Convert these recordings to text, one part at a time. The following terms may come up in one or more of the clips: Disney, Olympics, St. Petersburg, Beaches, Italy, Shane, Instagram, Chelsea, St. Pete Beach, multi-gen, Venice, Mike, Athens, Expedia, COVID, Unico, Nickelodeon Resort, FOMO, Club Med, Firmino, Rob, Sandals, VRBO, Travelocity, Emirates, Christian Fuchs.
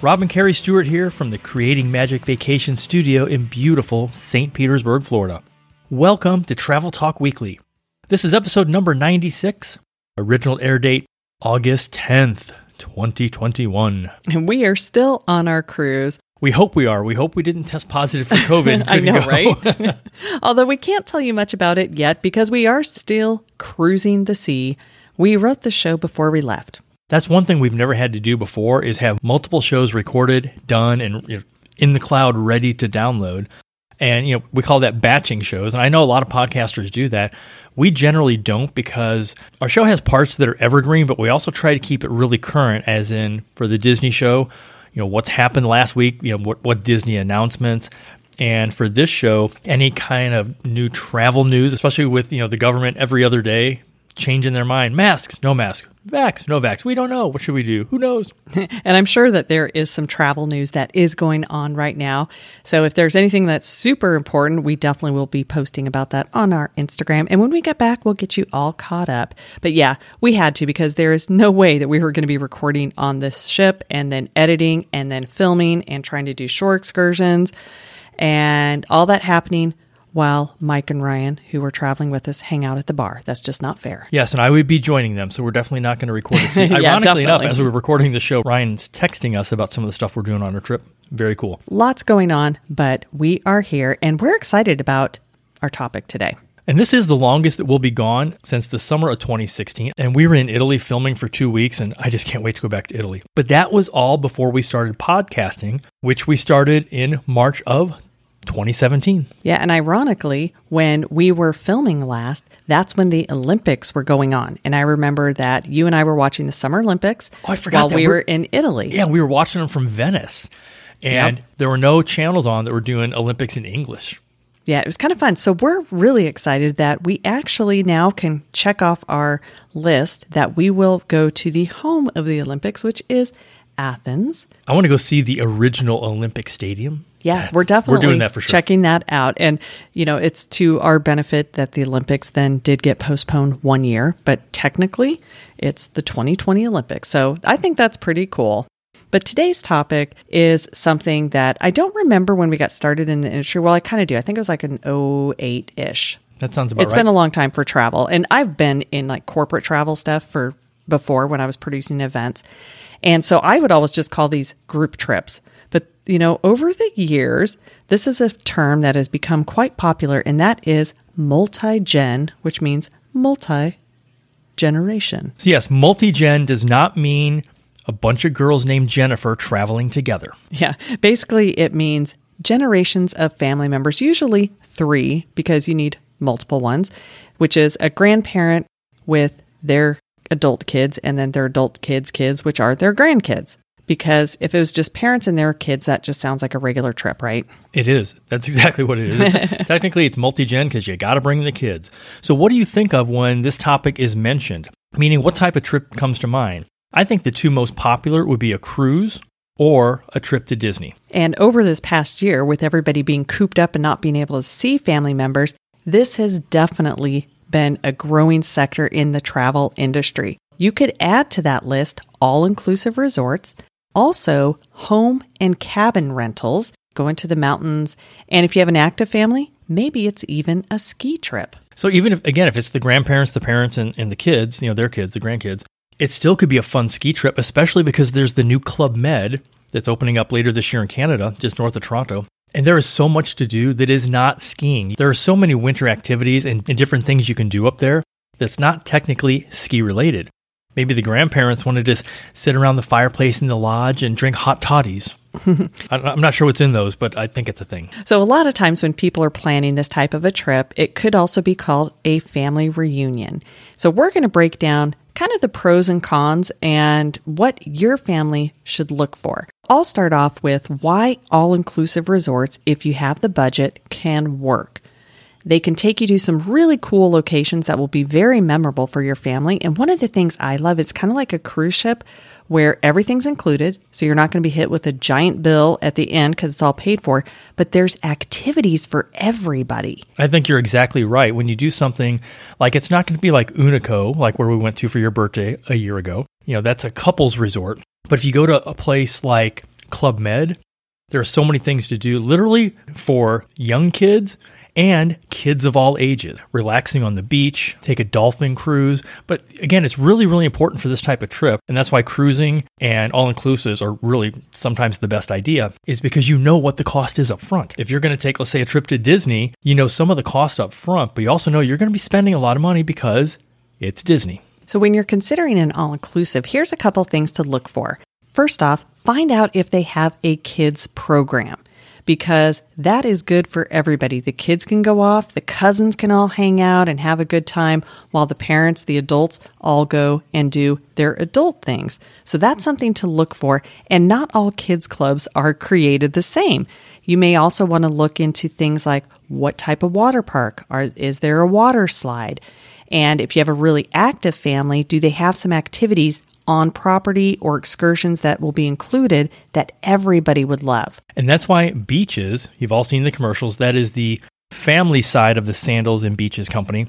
Rob and Kerri Stewart here from the Creating Magic Vacation Studio in beautiful St. Petersburg, Florida. Welcome to Travel Talk Weekly. This is episode number 96, original air date August 10th, 2021. And we are still on our cruise. We hope we are. We hope we didn't test positive for COVID. I know, right? Although we can't tell you much about it yet because we are still cruising the sea. We wrote the show before we left. That's one thing we've never had to do before is have multiple shows recorded, done, and in the cloud ready to download. And we call that batching shows. And I know a lot of podcasters do that. We generally don't because our show has parts that are evergreen, but we also try to keep it really current, as in for the Disney show, what's happened last week, what Disney announcements, and for this show, any kind of new travel news, especially with, the government every other day changing their mind. Masks, no masks, vax, no vax. We don't know. What should we do? Who knows? And I'm sure that there is some travel news that is going on right now. So if there's anything that's super important, we definitely will be posting about that on our Instagram. And when we get back, we'll get you all caught up. But yeah, we had to because there is no way that we were going to be recording on this ship and then editing and then filming and trying to do shore excursions and all that happening while Mike and Ryan, who were traveling with us, hang out at the bar. That's just not fair. Yes, and I would be joining them, so we're definitely not going to record it. Ironically enough, as we were recording the show, Ryan's texting us about some of the stuff we're doing on our trip. Very cool. Lots going on, but we are here, and we're excited about our topic today. And this is the longest that we'll be gone since the summer of 2016, and we were in Italy filming for 2 weeks, and I just can't wait to go back to Italy. But that was all before we started podcasting, which we started in March of 2017. Yeah, and ironically, when we were filming last, that's when the Olympics were going on. And I remember that you and I were watching the Summer Olympics while we were in Italy. Yeah, we were watching them from Venice. And there were no channels on that were doing Olympics in English. Yeah, it was kind of fun. So we're really excited that we actually now can check off our list that we will go to the home of the Olympics, which is Athens. I want to go see the original Olympic Stadium. Yeah, we're definitely doing that for sure. Checking that out. And, it's to our benefit that the Olympics then did get postponed 1 year, but technically it's the 2020 Olympics. So I think that's pretty cool. But today's topic is something that I don't remember when we got started in the industry. Well, I kind of do. I think it was like an 08-ish. That sounds about right. It's been a long time for travel. And I've been in like corporate travel stuff for before when I was producing events. And so I would always just call these group trips. But, over the years, this is a term that has become quite popular, and that is multi-gen, which means multi-generation. So yes, multi-gen does not mean a bunch of girls named Jennifer traveling together. Yeah, basically it means generations of family members, usually three, because you need multiple ones, which is a grandparent with their adult kids, and then their adult kids' kids, which are their grandkids. Because if it was just parents and their kids, that just sounds like a regular trip, right? It is. That's exactly what it is. Technically, it's multi-gen because you got to bring the kids. So what do you think of when this topic is mentioned? Meaning, what type of trip comes to mind? I think the two most popular would be a cruise or a trip to Disney. And over this past year, with everybody being cooped up and not being able to see family members, this has definitely been a growing sector in the travel industry. You could add to that list all-inclusive resorts, also home and cabin rentals, going to the mountains, and if you have an active family, maybe it's even a ski trip. So even if it's the grandparents, the parents, and the kids, their kids, the grandkids, it still could be a fun ski trip, especially because there's the new Club Med that's opening up later this year in Canada, just north of Toronto. And there is so much to do that is not skiing. There are so many winter activities and different things you can do up there that's not technically ski-related. Maybe the grandparents want to just sit around the fireplace in the lodge and drink hot toddies. I'm not sure what's in those, but I think it's a thing. So a lot of times when people are planning this type of a trip, it could also be called a family reunion. So we're going to break down kind of the pros and cons and what your family should look for. I'll start off with why all-inclusive resorts, if you have the budget, can work. They can take you to some really cool locations that will be very memorable for your family. And one of the things I love is kind of like a cruise ship where everything's included. So you're not going to be hit with a giant bill at the end because it's all paid for. But there's activities for everybody. I think you're exactly right. When you do something, like it's not going to be like Unico, like where we went to for your birthday a year ago. You know, that's a couples resort. But if you go to a place like Club Med, there are so many things to do literally for young kids and kids of all ages, relaxing on the beach, take a dolphin cruise. But again, it's really, really important for this type of trip. And that's why cruising and all-inclusives are really sometimes the best idea, is because you know what the cost is up front. If you're going to take, let's say, a trip to Disney, you know some of the cost up front, but you also know you're going to be spending a lot of money because it's Disney. So when you're considering an all-inclusive, here's a couple things to look for. First off, find out if they have a kids program, because that is good for everybody. The kids can go off, the cousins can all hang out and have a good time, while the parents, the adults, all go and do their adult things. So that's something to look for, and not all kids clubs are created the same. You may also want to look into things like what type of water park, is there a water slide? And if you have a really active family, do they have some activities on property or excursions that will be included that everybody would love? And that's why Beaches, you've all seen the commercials, that is the family side of the Sandals and Beaches company.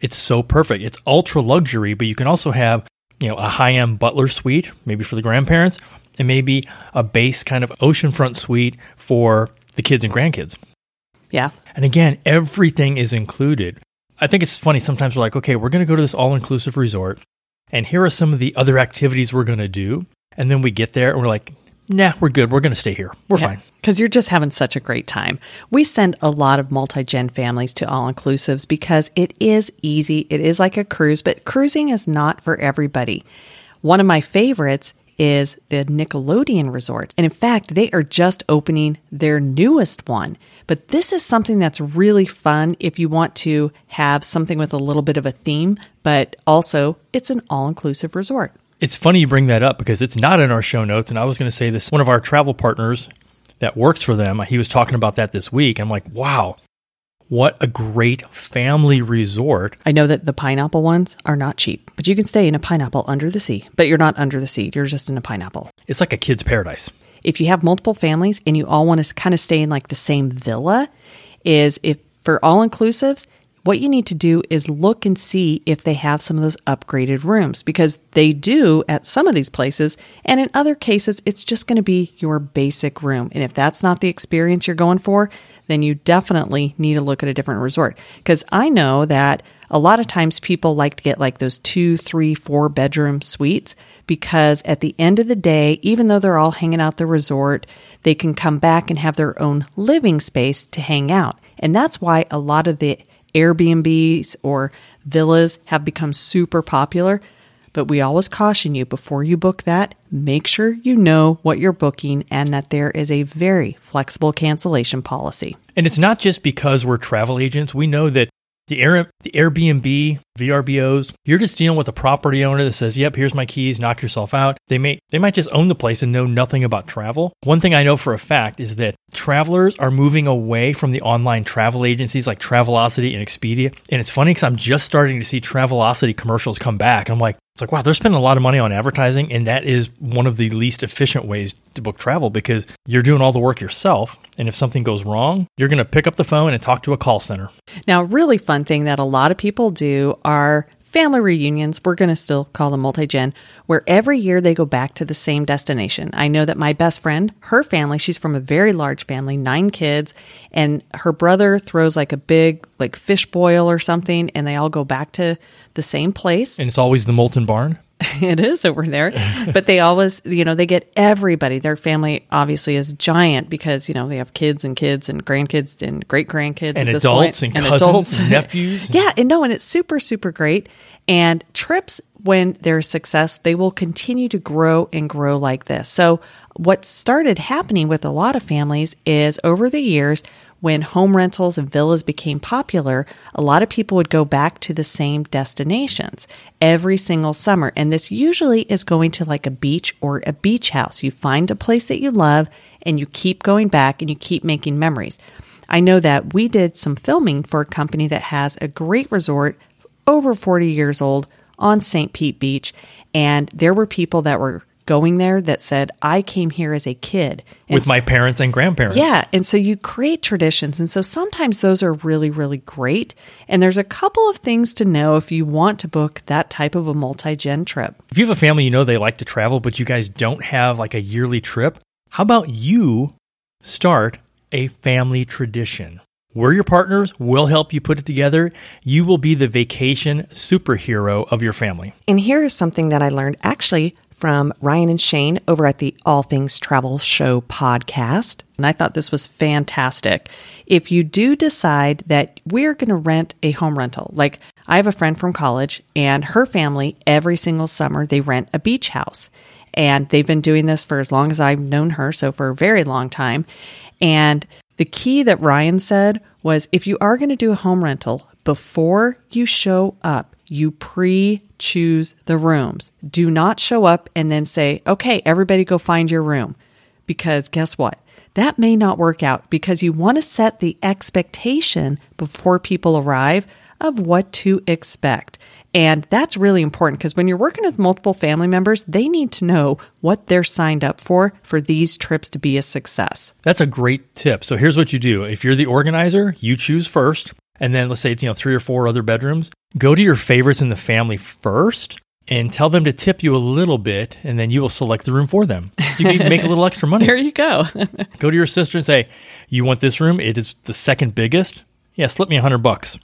It's so perfect. It's ultra luxury, but you can also have, you know, a high-end butler suite, maybe for the grandparents, and maybe a base kind of oceanfront suite for the kids and grandkids. Yeah. And again, everything is included. I think it's funny, sometimes we're like, okay, we're going to go to this all-inclusive resort, and here are some of the other activities we're going to do. And then we get there and we're like, nah, we're good. We're going to stay here. We're fine. Because you're just having such a great time. We send a lot of multi-gen families to all-inclusives because it is easy. It is like a cruise, but cruising is not for everybody. One of my favorites is the Nickelodeon Resort. And in fact, they are just opening their newest one. But this is something that's really fun if you want to have something with a little bit of a theme, but also it's an all-inclusive resort. It's funny you bring that up because it's not in our show notes. And I was going to say this, one of our travel partners that works for them, he was talking about that this week. I'm like, wow, what a great family resort. I know that the pineapple ones are not cheap, but you can stay in a pineapple under the sea, but you're not under the sea. You're just in a pineapple. It's like a kid's paradise. If you have multiple families and you all want to kind of stay in like the same villa, is if for all-inclusives, what you need to do is look and see if they have some of those upgraded rooms, because they do at some of these places. And in other cases, it's just going to be your basic room. And if that's not the experience you're going for, then you definitely need to look at a different resort. Because I know that a lot of times people like to get like those 2, 3, 4 bedroom suites, because at the end of the day, even though they're all hanging out at the resort, they can come back and have their own living space to hang out. And that's why a lot of the Airbnbs or villas have become super popular, but we always caution you before you book that, make sure you know what you're booking and that there is a very flexible cancellation policy. And it's not just because we're travel agents. We know that the Airbnb, VRBOs, you're just dealing with a property owner that says, yep, here's my keys, knock yourself out. They might just own the place and know nothing about travel. One thing I know for a fact is that travelers are moving away from the online travel agencies like Travelocity and Expedia. And it's funny because I'm just starting to see Travelocity commercials come back. And I'm like, it's like, wow, they're spending a lot of money on advertising. And that is one of the least efficient ways to book travel, because you're doing all the work yourself. And if something goes wrong, you're going to pick up the phone and talk to a call center. Now, a really fun thing that a lot of people do are family reunions. We're going to still call them multi-gen, where every year they go back to the same destination. I know that my best friend, her family, she's from a very large family, 9 kids, and her brother throws like a big fish boil or something, and they all go back to the same place. And it's always the Molten Barn. It is over there. But they always, you know, they get everybody. Their family obviously is giant because, you know, they have kids and grandkids and great grandkids. And adults and cousins, nephews. Yeah. And it's super, super great. And trips when there's success, they will continue to grow and grow like this. So what started happening with a lot of families is over the years, when home rentals and villas became popular, a lot of people would go back to the same destinations every single summer. And this usually is going to like a beach or a beach house. You find a place that you love and you keep going back and you keep making memories. I know that we did some filming for a company that has a great resort over 40 years old on St. Pete Beach. And there were people that were going there that said, I came here as a kid. With my parents and grandparents. Yeah. And so you create traditions. And so sometimes those are really, really great. And there's a couple of things to know if you want to book that type of a multi-gen trip. If you have a family, you know they like to travel, but you guys don't have like a yearly trip. How about you start a family tradition? We're your partners. We'll help you put it together. You will be the vacation superhero of your family. And here is something that I learned actually from Ryan and Shane over at the All Things Travel Show podcast. And I thought this was fantastic. If you do decide that we're going to rent a home rental, like I have a friend from college and her family, every single summer, they rent a beach house. And they've been doing this for as long as I've known her, so for a very long time. And the key that Ryan said was if you are going to do a home rental, before you show up, you pre-choose the rooms. Do not show up and then say, okay, everybody go find your room. Because guess what? That may not work out because you want to set the expectation before people arrive of what to expect. And that's really important because when you're working with multiple family members, they need to know what they're signed up for these trips to be a success. That's a great tip. So here's what you do. If you're the organizer, you choose first. And then let's say it's, 3 or 4 other bedrooms. Go to your favorites in the family first and tell them to tip you a little bit, and then you will select the room for them. So you can make a little extra money. There you go. Go to your sister and say, you want this room? It is the second biggest. Yeah, slip me $100.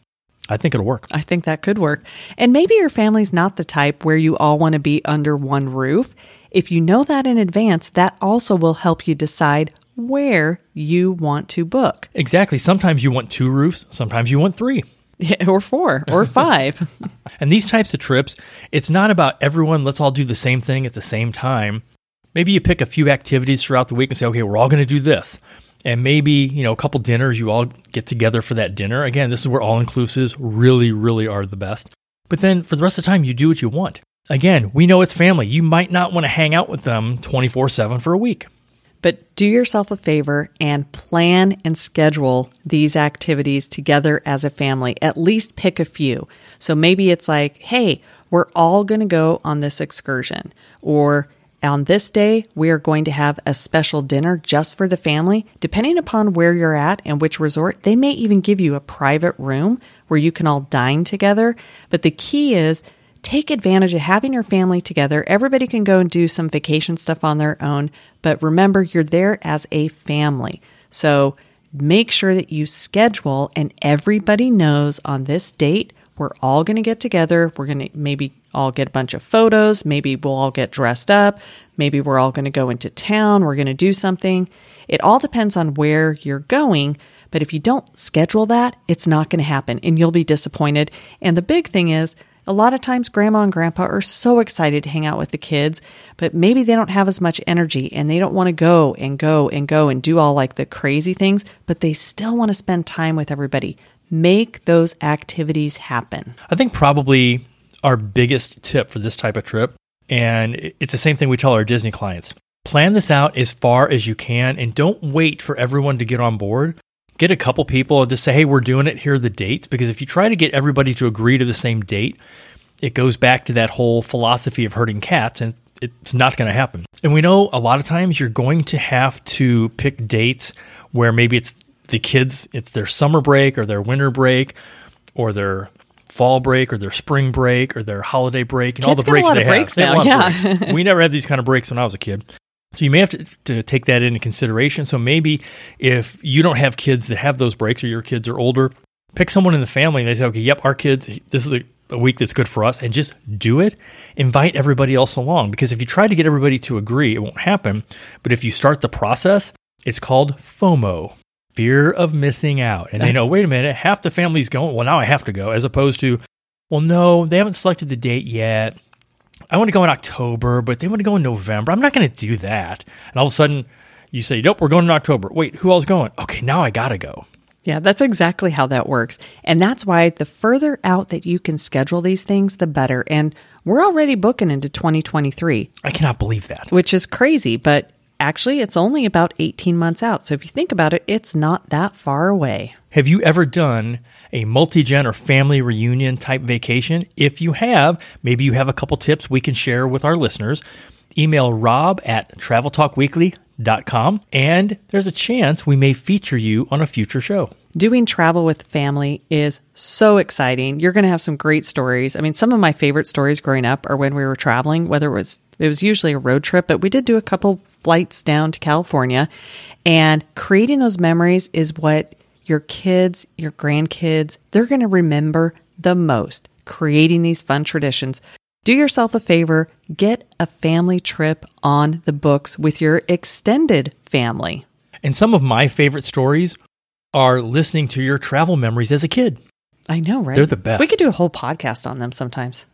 I think it'll work. I think that could work. And maybe your family's not the type where you all want to be under one roof. If you know that in advance, that also will help you decide where you want to book. Exactly. Sometimes you want 2 roofs. Sometimes you want 3. Yeah, or 4 or 5. And these types of trips, it's not about everyone, let's all do the same thing at the same time. Maybe you pick a few activities throughout the week and say, okay, we're all going to do this. And maybe, a couple dinners, you all get together for that dinner. Again, this is where all-inclusives really, really are the best. But then for the rest of the time, you do what you want. Again, we know it's family. You might not want to hang out with them 24/7 for a week. But do yourself a favor and plan and schedule these activities together as a family. At least pick a few. So maybe it's like, hey, we're all going to go on this excursion. Or on this day, we are going to have a special dinner just for the family. Depending upon where you're at and which resort, they may even give you a private room where you can all dine together. But the key is take advantage of having your family together. Everybody can go and do some vacation stuff on their own. But remember, you're there as a family. So make sure that you schedule and everybody knows on this date, we're all going to get together. We're going to maybe all get a bunch of photos. Maybe we'll all get dressed up. Maybe we're all going to go into town. We're going to do something. It all depends on where you're going. But if you don't schedule that, it's not going to happen and you'll be disappointed. And the big thing is a lot of times grandma and grandpa are so excited to hang out with the kids, but maybe they don't have as much energy and they don't want to go and do all like the crazy things, but they still want to spend time with everybody. Make those activities happen. I think probably our biggest tip for this type of trip, and it's the same thing we tell our Disney clients, plan this out as far as you can and don't wait for everyone to get on board. Get a couple people and just say, hey, we're doing it. Here are the dates. Because if you try to get everybody to agree to the same date, it goes back to that whole philosophy of herding cats, and it's not going to happen. And we know a lot of times you're going to have to pick dates where maybe it's the kids, it's their summer break or their winter break or their fall break or their spring break or their holiday break and kids all the breaks they have. Now, yeah. Breaks. We never had these kind of breaks when I was a kid. So you may have to take that into consideration. So maybe if you don't have kids that have those breaks or your kids are older, pick someone in the family and they say, okay, yep, our kids, this is a week that's good for us, and just do it. Invite everybody else along, because if you try to get everybody to agree, it won't happen. But if you start the process, it's called FOMO. Fear of missing out. And they know, wait a minute, half the family's going, well, now I have to go, as opposed to, well, no, they haven't selected the date yet. I want to go in October, but they want to go in November. I'm not going to do that. And all of a sudden you say, nope, we're going in October. Wait, who else is going? Okay, now I got to go. Yeah, that's exactly how that works. And that's why the further out that you can schedule these things, the better. And we're already booking into 2023. I cannot believe that. Which is crazy, but actually it's only about 18 months out. So if you think about it, it's not that far away. Have you ever done a multi-gen or family reunion type vacation? If you have, maybe you have a couple tips we can share with our listeners. Email rob@traveltalkweekly.com, and there's a chance we may feature you on a future show. Doing travel with family is so exciting. You're going to have some great stories. I mean, some of my favorite stories growing up are when we were traveling, whether it was usually a road trip, but we did do a couple flights down to California, and creating those memories is what your kids, your grandkids, they're going to remember the most, creating these fun traditions. Do yourself a favor, get a family trip on the books with your extended family. And some of my favorite stories are listening to your travel memories as a kid. I know, right? They're the best. We could do a whole podcast on them sometimes.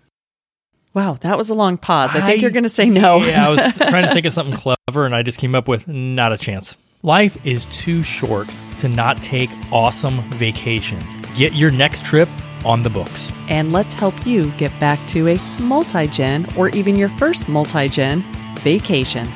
Wow, that was a long pause. I think you're going to say no. Yeah, I was trying to think of something clever, and I just came up with not a chance. Life is too short to not take awesome vacations. Get your next trip on the books. And let's help you get back to a multi-gen or even your first multi-gen vacation.